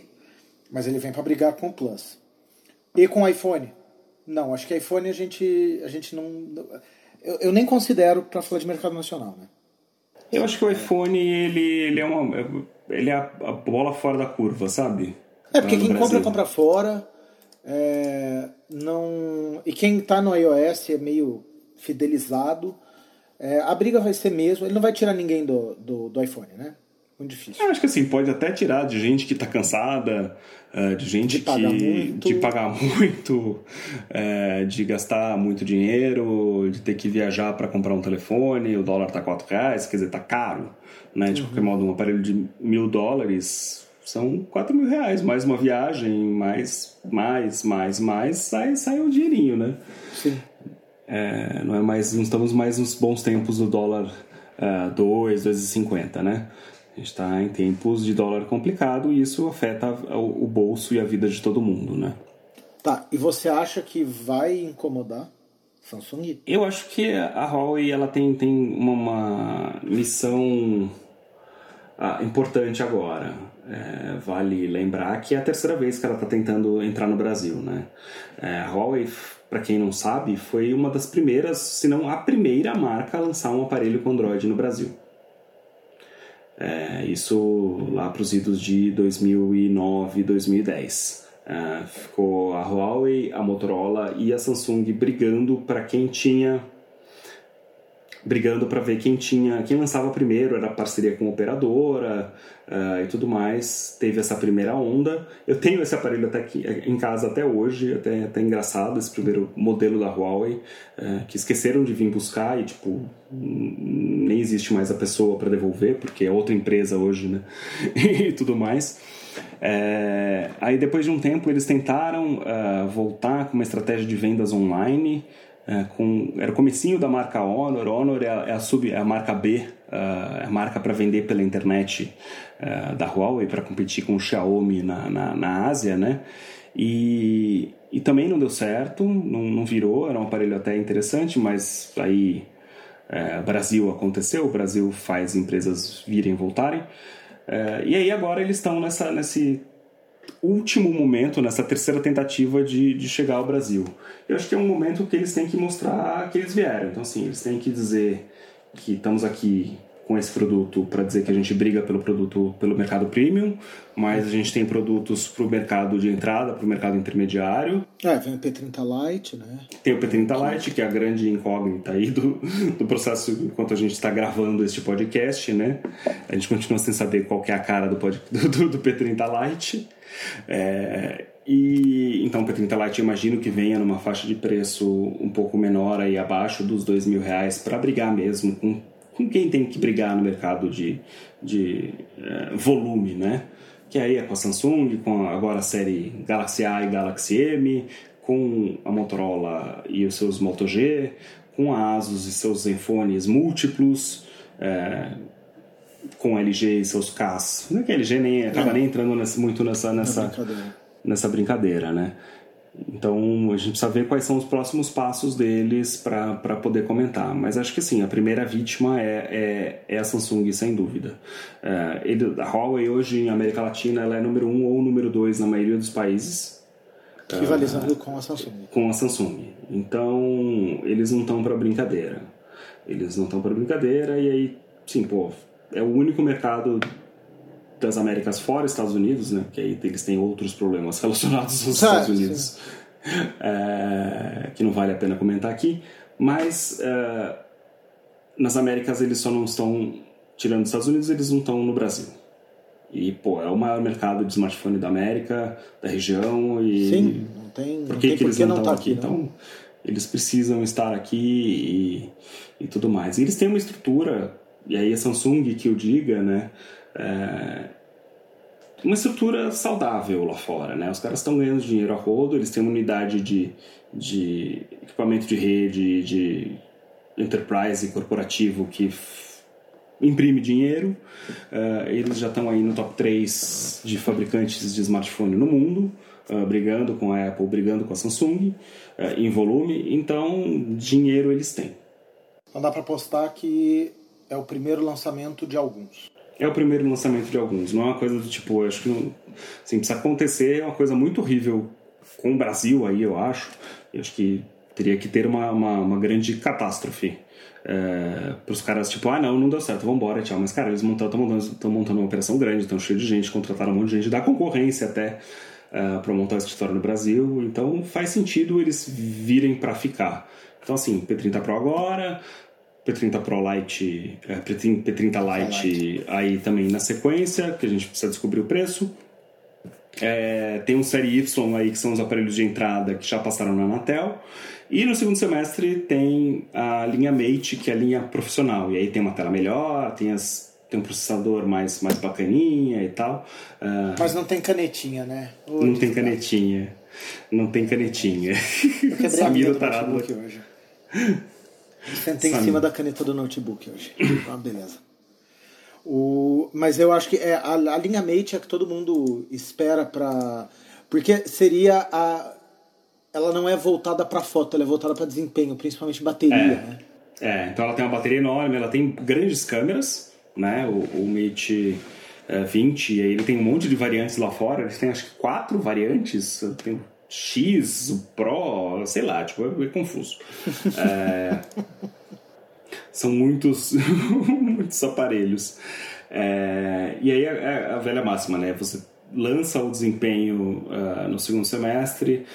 mas ele vem para brigar com o Plus. E com o iPhone? Não, acho que iPhone a gente, a gente não... Eu, eu nem considero para falar de mercado nacional, né? Eu acho que o iPhone, ele, ele é uma... Ele é a bola fora da curva, sabe? É, porque quem compra, compra fora. É, não... E quem tá no iOS é meio fidelizado. É, a briga vai ser mesmo, ele não vai tirar ninguém do, do, do iPhone, né? Muito difícil. Eu acho que assim, pode até tirar de gente que tá cansada, de gente de pagar que, muito, de, pagar muito é, de gastar muito dinheiro, de ter que viajar para comprar um telefone, o dólar tá quatro reais, quer dizer, tá caro, né? De uhum. qualquer modo, um aparelho de mil dólares são quatro mil reais, mais uma viagem, mais, mais, mais, mais, sai, sai um dinheirinho, né? Sim. É, não, é mais, não estamos mais nos bons tempos do dólar dois, dois e cinquenta, né? A gente está em tempos de dólar complicado e isso afeta o, o bolso e a vida de todo mundo, né? Tá, e você acha que vai incomodar Samsung? Eu acho que a Huawei ela tem, tem uma, uma missão ah, importante agora. É, vale lembrar que é a terceira vez que ela está tentando entrar no Brasil, né? É, a Huawei... Para quem não sabe, foi uma das primeiras, se não a primeira marca a lançar um aparelho com Android no Brasil. É, isso lá para os idos de dois mil e nove, dois mil e dez. É, ficou a Huawei, a Motorola e a Samsung brigando para quem tinha... brigando para ver quem tinha, quem lançava primeiro, era parceria com operadora uh, e tudo mais. Teve essa primeira onda. Eu tenho esse aparelho até aqui, em casa até hoje, até, até engraçado, esse primeiro modelo da Huawei, uh, que esqueceram de vir buscar e, tipo, nem existe mais a pessoa para devolver, porque é outra empresa hoje, né? E tudo mais. É, aí, depois de um tempo, eles tentaram uh, voltar com uma estratégia de vendas online. É, com, era o comecinho da marca Honor. Honor é a, é a, sub, é a marca B, é a marca para vender pela internet é, da Huawei, para competir com o Xiaomi na, na, na Ásia, né? E, e também não deu certo, não, não virou. Era um aparelho até interessante, mas aí é, Brasil aconteceu, o Brasil faz empresas virem e voltarem. É, e aí agora eles estão nessa, nesse... último momento, nessa terceira tentativa de, de chegar ao Brasil. Eu acho que é um momento que eles têm que mostrar que eles vieram. Então, assim, eles têm que dizer que estamos aqui com esse produto, para dizer que a gente briga pelo produto, pelo mercado premium, mas a gente tem produtos para o mercado de entrada, para o mercado intermediário. É, vem o P trinta Lite, né? Tem o P trinta Lite, que é a grande incógnita aí do, do processo enquanto a gente está gravando este podcast, né? A gente continua sem saber qual que é a cara do, pod, do, do P trinta Lite. É, e então o P trinta Lite eu imagino que venha numa faixa de preço um pouco menor, aí abaixo dos dois mil reais, para brigar mesmo com, com quem tem que brigar no mercado de, de é, volume, né? Que aí é com a Samsung, com a, agora a série Galaxy A e Galaxy M, com a Motorola e os seus Moto G, com a ASUS e seus Zenfones múltiplos, é, com a L G e seus Ks. Não é que a L G nem, acaba nem entrando nessa, muito nessa, nessa, é brincadeira. nessa brincadeira, né? Então a gente precisa ver quais são os próximos passos deles para poder comentar. Mas acho que sim, a primeira vítima é, é, é a Samsung, sem dúvida. É, ele, a Huawei hoje em América Latina ela é número um ou número dois na maioria dos países. Rivalizando uh, com a Samsung. Com a Samsung. Então eles não estão para brincadeira. Eles não estão para brincadeira e aí, sim, pô, é o único mercado... das Américas fora Estados Unidos, né? Que aí eles têm outros problemas relacionados aos ah, Estados Unidos, é, que não vale a pena comentar aqui, mas é, nas Américas eles só não estão, tirando os Estados Unidos, eles não estão no Brasil. E, pô, é o maior mercado de smartphone da América, da região, e... Sim, não tem... Por que, não tem que eles não estão tá aqui? aqui então, eles precisam estar aqui e, e tudo mais. E eles têm uma estrutura, e aí a Samsung, que eu diga, né? É uma estrutura saudável lá fora, né? Os caras estão ganhando dinheiro a rodo, eles têm uma unidade de, de equipamento de rede, de enterprise corporativo que f... imprime dinheiro. Uh, eles já estão aí no top três de fabricantes de smartphone no mundo, uh, brigando com a Apple, brigando com a Samsung, uh, em volume. Então, dinheiro eles têm. Então dá para apostar que é o primeiro lançamento de alguns. É o primeiro lançamento de alguns, não é uma coisa do tipo, eu acho que não, assim, precisa acontecer, é uma coisa muito horrível com o Brasil aí, eu acho. Eu acho que teria que ter uma, uma, uma grande catástrofe é, para os caras, tipo, ah não, não deu certo, vamos embora, tchau. Mas cara, eles estão montando, montando uma operação grande, estão cheio de gente, contrataram um monte de gente, da concorrência até é, para montar o escritório no Brasil, então faz sentido eles virem para ficar. Então assim, P trinta Pro agora... P trinta Pro Lite, é, P trinta Lite aí também na sequência, que a gente precisa descobrir o preço. É, tem um série Y aí, que são os aparelhos de entrada que já passaram na Anatel. E no segundo semestre tem a linha Mate, que é a linha profissional. E aí tem uma tela melhor, tem, as, tem um processador mais, mais bacaninha e tal. É... Mas não tem canetinha, né? Ô, não tem canetinha. Não tem canetinha. Eu Samir, o tarado aqui hoje. Sentei Samir. Em cima da caneta do notebook hoje. Ah, beleza. O, mas eu acho que é, a, a linha Mate é que todo mundo espera pra... Porque seria a... Ela não é voltada pra foto, ela é voltada pra desempenho, principalmente bateria, é, né? É, então ela tem uma bateria enorme, ela tem grandes câmeras, né? O, o Mate é, vinte, ele tem um monte de variantes lá fora, eles têm acho que quatro variantes, tem o X, o Pro, sei lá, tipo, é, é confuso. É... São muitos, muitos aparelhos. É, e aí é a velha máxima, né? Você lança o desempenho uh, no segundo semestre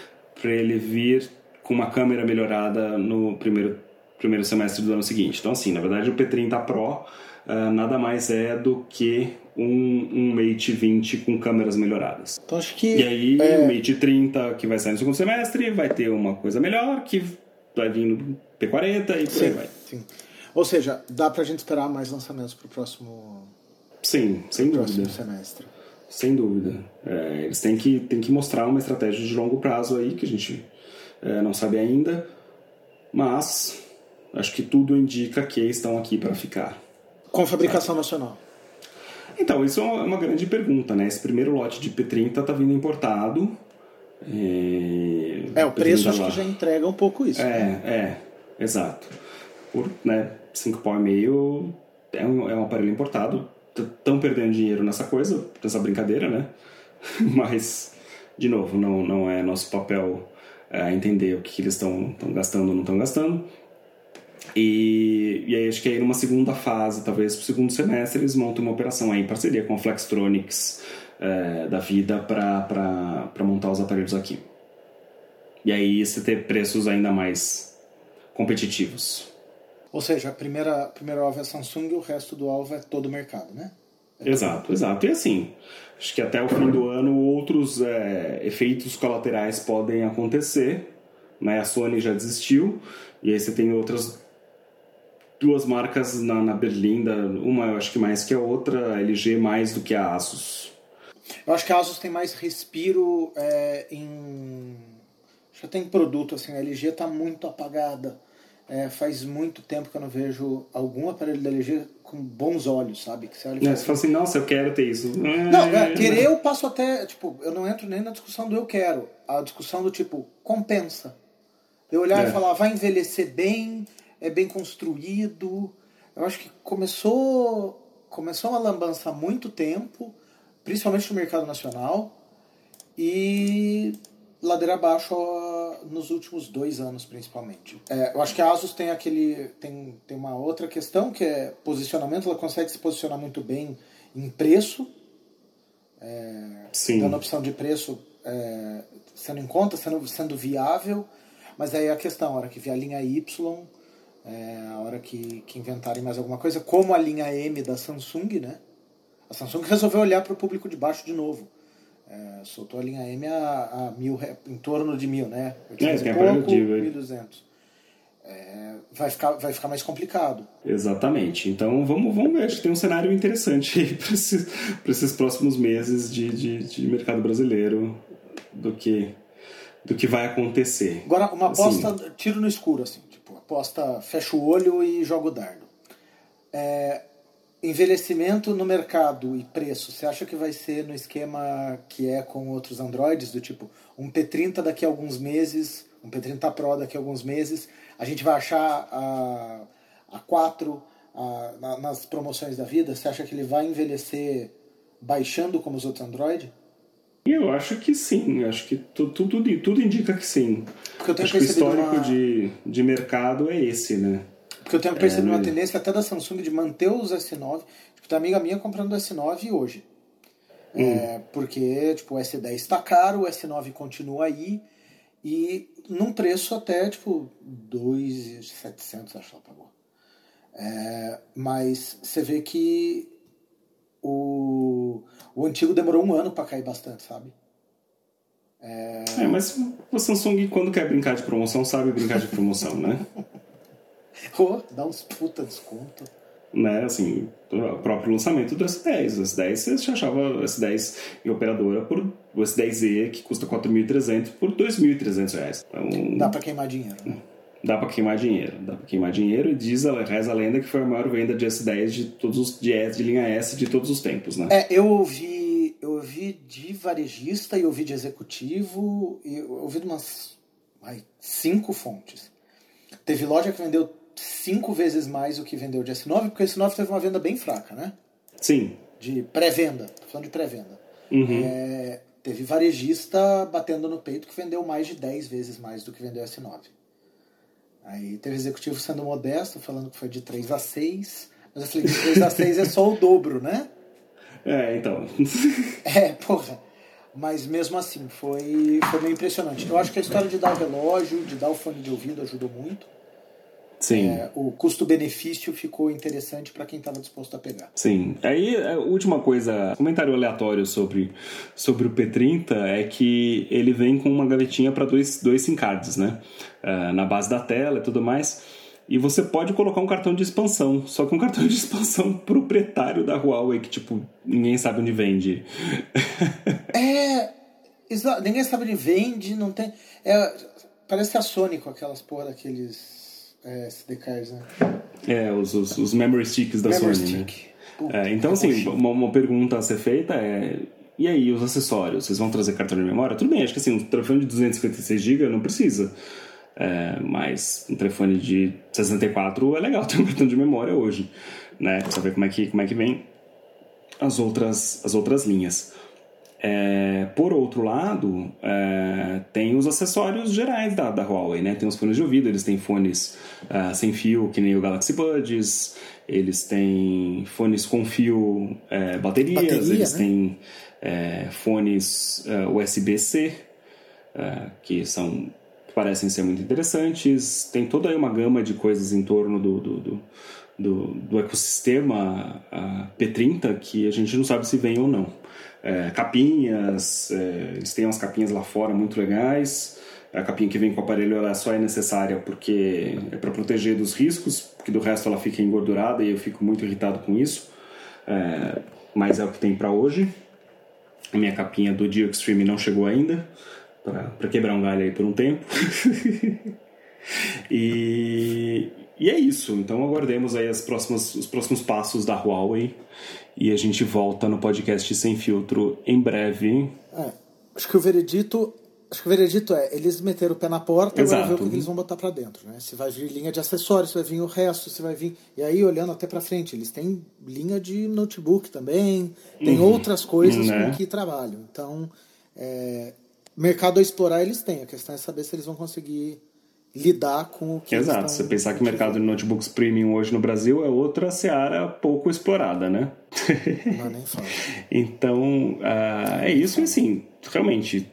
para ele vir com uma câmera melhorada no primeiro, primeiro semestre do ano seguinte. Então, assim, na verdade, o P trinta Pro uh, nada mais é do que um, um Mate vinte com câmeras melhoradas. Então, acho que e aí é... o Mate trinta, que vai sair no segundo semestre, vai ter uma coisa melhor, que vai vir no P quarenta e por aí vai. Sim. Ou seja, dá pra gente esperar mais lançamentos pro próximo... Sim, sem dúvida. Semestre. Sem dúvida. É, eles têm que, têm que mostrar uma estratégia de longo prazo aí, que a gente é, não sabe ainda, mas acho que tudo indica que estão aqui para ficar. Com fabricação nacional? Então, isso é uma grande pergunta, né? Esse primeiro lote de P trinta tá vindo importado. E... É, o preço acho lá. Que já entrega um pouco isso. É, né? É, exato. Por, né, cinco pau e meio é um, é um aparelho importado. Estão perdendo dinheiro nessa coisa, nessa brincadeira, né? Mas, de novo, não, não é nosso papel é, entender o que, que eles estão gastando ou não estão gastando. E, e aí acho que aí numa segunda fase, talvez pro segundo semestre, eles montam uma operação aí em parceria com a Flextronics é, da vida para montar os aparelhos aqui. E aí você ter preços ainda mais competitivos. Ou seja, a primeira, a primeira alvo é Samsung e o resto do alvo é todo o mercado, né? É exato, todo. Exato. E assim, acho que até o fim do ano outros é, efeitos colaterais podem acontecer, né? A Sony já desistiu, e aí você tem outras duas marcas na, na berlinda, uma eu acho que mais que a outra, a L G mais do que a ASUS. Eu acho que a ASUS tem mais respiro é, em... Já tem produto, assim, a L G está muito apagada. É, faz muito tempo que eu não vejo algum aparelho da L G com bons olhos, sabe? Que você olha e fala assim, nossa, eu quero ter isso. Não, é, querer eu passo até, tipo, eu não entro nem na discussão do eu quero. A discussão do tipo, compensa. Eu olhar é. e falar, vai envelhecer bem, é bem construído. Eu acho que começou, começou uma lambança há muito tempo, principalmente no mercado nacional, e ladeira abaixo nos últimos dois anos, principalmente. É, eu acho que a ASUS tem, aquele, tem, tem uma outra questão, que é posicionamento. Ela consegue se posicionar muito bem em preço, é, Sim. dando opção de preço é, sendo em conta, sendo, sendo viável. Mas aí é a questão, a hora que vier a linha Y, é, a hora que, que inventarem mais alguma coisa, como a linha M da Samsung, né? A Samsung resolveu olhar para o público de baixo de novo. É, soltou a linha M a, a mil, em torno de mil, né? É, tem pouco, mil e duzentos. É, vai, ficar, vai ficar mais complicado. Exatamente. Então vamos, vamos ver. Acho que tem um cenário interessante aí para esses, esses próximos meses de, de, de mercado brasileiro do que, do que vai acontecer. Agora, uma aposta, assim, tiro no escuro, assim, tipo, aposta, fecha o olho e joga o dardo. É... Envelhecimento no mercado e preço, você acha que vai ser no esquema que é com outros Androids, do tipo, um P trinta daqui a alguns meses, um P trinta Pro daqui a alguns meses, a gente vai achar a, a quatro a, na, nas promoções da vida? Você acha que ele vai envelhecer baixando como os outros Android? Eu acho que sim, acho que tudo, tudo, tudo indica que sim. Porque eu tenho acho que o histórico uma... de, de mercado é esse, né? Porque eu tenho percebido é, uma tendência até da Samsung de manter os S nove. Tipo, tem amiga minha comprando o S nove hoje. Hum. É, porque tipo, o S dez está caro, o S nove continua aí. E num preço até, tipo, dois mil e setecentos, acho que ela pagou. É, mas você vê que o, o antigo demorou um ano para cair bastante, sabe? É... é, mas o Samsung, quando quer brincar de promoção, sabe brincar de promoção, né? Oh, dá uns puta desconto. Né, assim, o próprio lançamento do S dez. O S dez, você achava o S dez em operadora por o S dez e, que custa quatro mil e trezentos, por dois mil e trezentos reais. Então, dá pra queimar dinheiro, né? Dá pra queimar dinheiro. Dá pra queimar dinheiro e diz, reza a lenda que foi a maior venda de S dez de, todos os, de, S, de linha S de todos os tempos, né? É, eu ouvi, eu ouvi de varejista e ouvi de executivo, e eu ouvi de umas ai, cinco fontes. Teve loja que vendeu cinco vezes mais o que vendeu de S nove, porque o S nove teve uma venda bem fraca, né? Sim. De pré-venda, tô falando de pré-venda. Uhum. É, teve varejista batendo no peito que vendeu mais de dez vezes mais do que vendeu o S nove. Aí teve executivo sendo modesto, falando que foi de três a seis, Mas eu falei que o três A seis é só o dobro, né? É, então. É, porra. Mas mesmo assim, foi, foi meio impressionante. Eu acho que a história de dar o relógio, de dar o fone de ouvido ajudou muito. Sim. É, o custo-benefício ficou interessante para quem estava disposto a pegar. Sim. Aí, a última coisa, comentário aleatório sobre, sobre o P trinta é que ele vem com uma gavetinha para dois, dois SIM cards, né? Uh, na base da tela e tudo mais. E você pode colocar um cartão de expansão, só que um cartão de expansão proprietário da Huawei, que, tipo, ninguém sabe onde vende. É, ninguém sabe onde vende, não tem... É, parece que é a Sony com aquelas porra daqueles... É, S D Ks, né? É, os, os, os memory sticks da memory Sony, stick. Né? Puta, é, então, assim, uma, uma pergunta a ser feita é... E aí, os acessórios? Vocês vão trazer cartão de memória? Tudo bem, acho que assim, um telefone de duzentos e cinquenta e seis gigabytes não precisa. É, mas um telefone de sessenta e quatro é legal ter um cartão de memória hoje, né? Pra saber como é que, como é que vem as outras, as outras linhas. É, por outro lado, é, tem os acessórios gerais da, da Huawei, né? Tem os fones de ouvido, eles têm fones uh, sem fio, que nem o Galaxy Buds, eles têm fones com fio, é, baterias, Bateria, eles né? têm é, fones uh, U S B C, uh, que são, parecem ser muito interessantes. Tem toda aí uma gama de coisas em torno do... do, do Do, do ecossistema P trinta que a gente não sabe se vem ou não. É, capinhas, é, eles têm umas capinhas lá fora muito legais. A capinha que vem com o aparelho ela só é necessária porque é para proteger dos riscos, porque do resto ela fica engordurada e eu fico muito irritado com isso. É, mas é o que tem para hoje. A minha capinha do Dio Extreme não chegou ainda, para quebrar um galho aí por um tempo. e... E é isso, então aguardemos aí as próximas, os próximos passos da Huawei e a gente volta no podcast Sem Filtro em breve. É, acho que o veredito, acho que o veredito é, eles meteram o pé na porta e vão ver o que eles vão botar pra dentro, né? Se vai vir linha de acessórios, se vai vir o resto, se vai vir... E aí, olhando até pra frente, eles têm linha de notebook também, tem uhum. outras coisas né? com que trabalham. Então, é, mercado a explorar eles têm, a questão é saber se eles vão conseguir... lidar com o que... Exato, você pensar que o mercado de notebooks premium hoje no Brasil é outra seara pouco explorada, né? Não, nem falo. Então, uh, é isso e assim, realmente,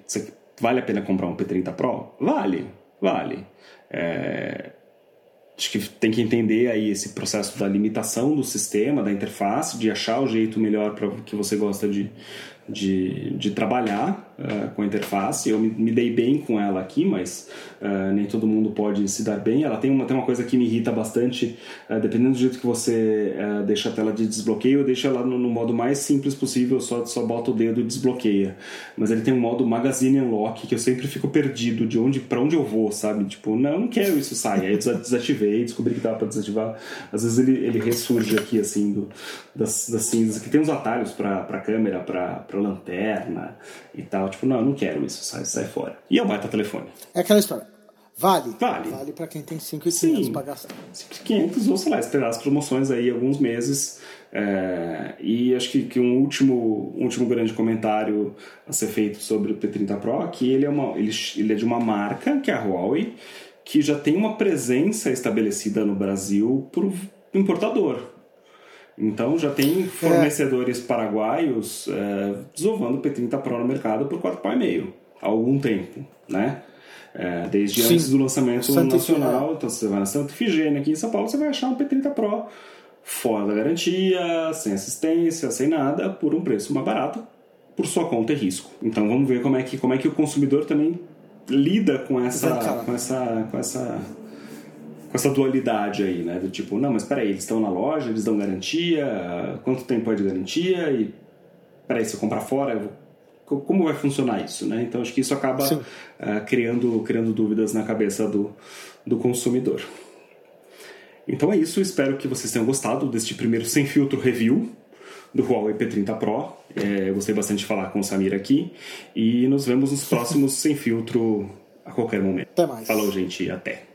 vale a pena comprar um P trinta Pro? Vale, vale. É... Acho que tem que entender aí esse processo da limitação do sistema, da interface, de achar o jeito melhor para que você gosta de, de, de trabalhar uh, com a interface. Eu me, me dei bem com ela aqui, mas uh, nem todo mundo pode se dar bem. Ela tem uma, tem uma coisa que me irrita bastante, uh, dependendo do jeito que você uh, deixa a tela de desbloqueio, eu deixo ela no, no modo mais simples possível, só, só bota o dedo e desbloqueia. Mas ele tem um modo Magazine Unlock, que eu sempre fico perdido de onde, para onde eu vou, sabe? Tipo, não, não quero isso, sai. Aí eu desativei. Descobri que dava para desativar. Às vezes ele, ele ressurge aqui assim do, das, das cinzas, que tem uns atalhos para câmera, para lanterna e tal, tipo, não, eu não quero isso, sai, sai fora. E eu bato o telefone. É aquela história, vale? Vale, vale para quem tem cinco mil e quinhentos para gastar. cinco mil e quinhentos ou sei lá, esperar as promoções aí alguns meses. É, e acho que, que um último, último grande comentário a ser feito sobre o P trinta Pro, que ele é, uma, ele, ele é de uma marca, que é a Huawei, que já tem uma presença estabelecida no Brasil por importador. Então, já tem fornecedores é. paraguaios é, desovando o P trinta Pro no mercado por quatro reais e meio há algum tempo, né? É, desde Sim. antes do lançamento Santa nacional. Então, você vai na Santa Ifigênia, aqui em São Paulo, você vai achar um P trinta Pro fora da garantia, sem assistência, sem nada, por um preço mais barato, por sua conta e risco. Então, vamos ver como é que, como é que o consumidor também... lida com essa, com essa, com essa, com essa dualidade aí, né? Do tipo, não, mas peraí, eles estão na loja, eles dão garantia, quanto tempo é de garantia? E peraí, se eu comprar fora, eu vou... como vai funcionar isso, né? Então acho que isso acaba uh, criando, criando dúvidas na cabeça do, do consumidor. Então é isso, espero que vocês tenham gostado deste primeiro Sem Filtro Review do Huawei P trinta Pro. É, eu gostei bastante de falar com o Samir aqui e nos vemos nos próximos Sem Filtro a qualquer momento. Até mais. Falou, gente, até.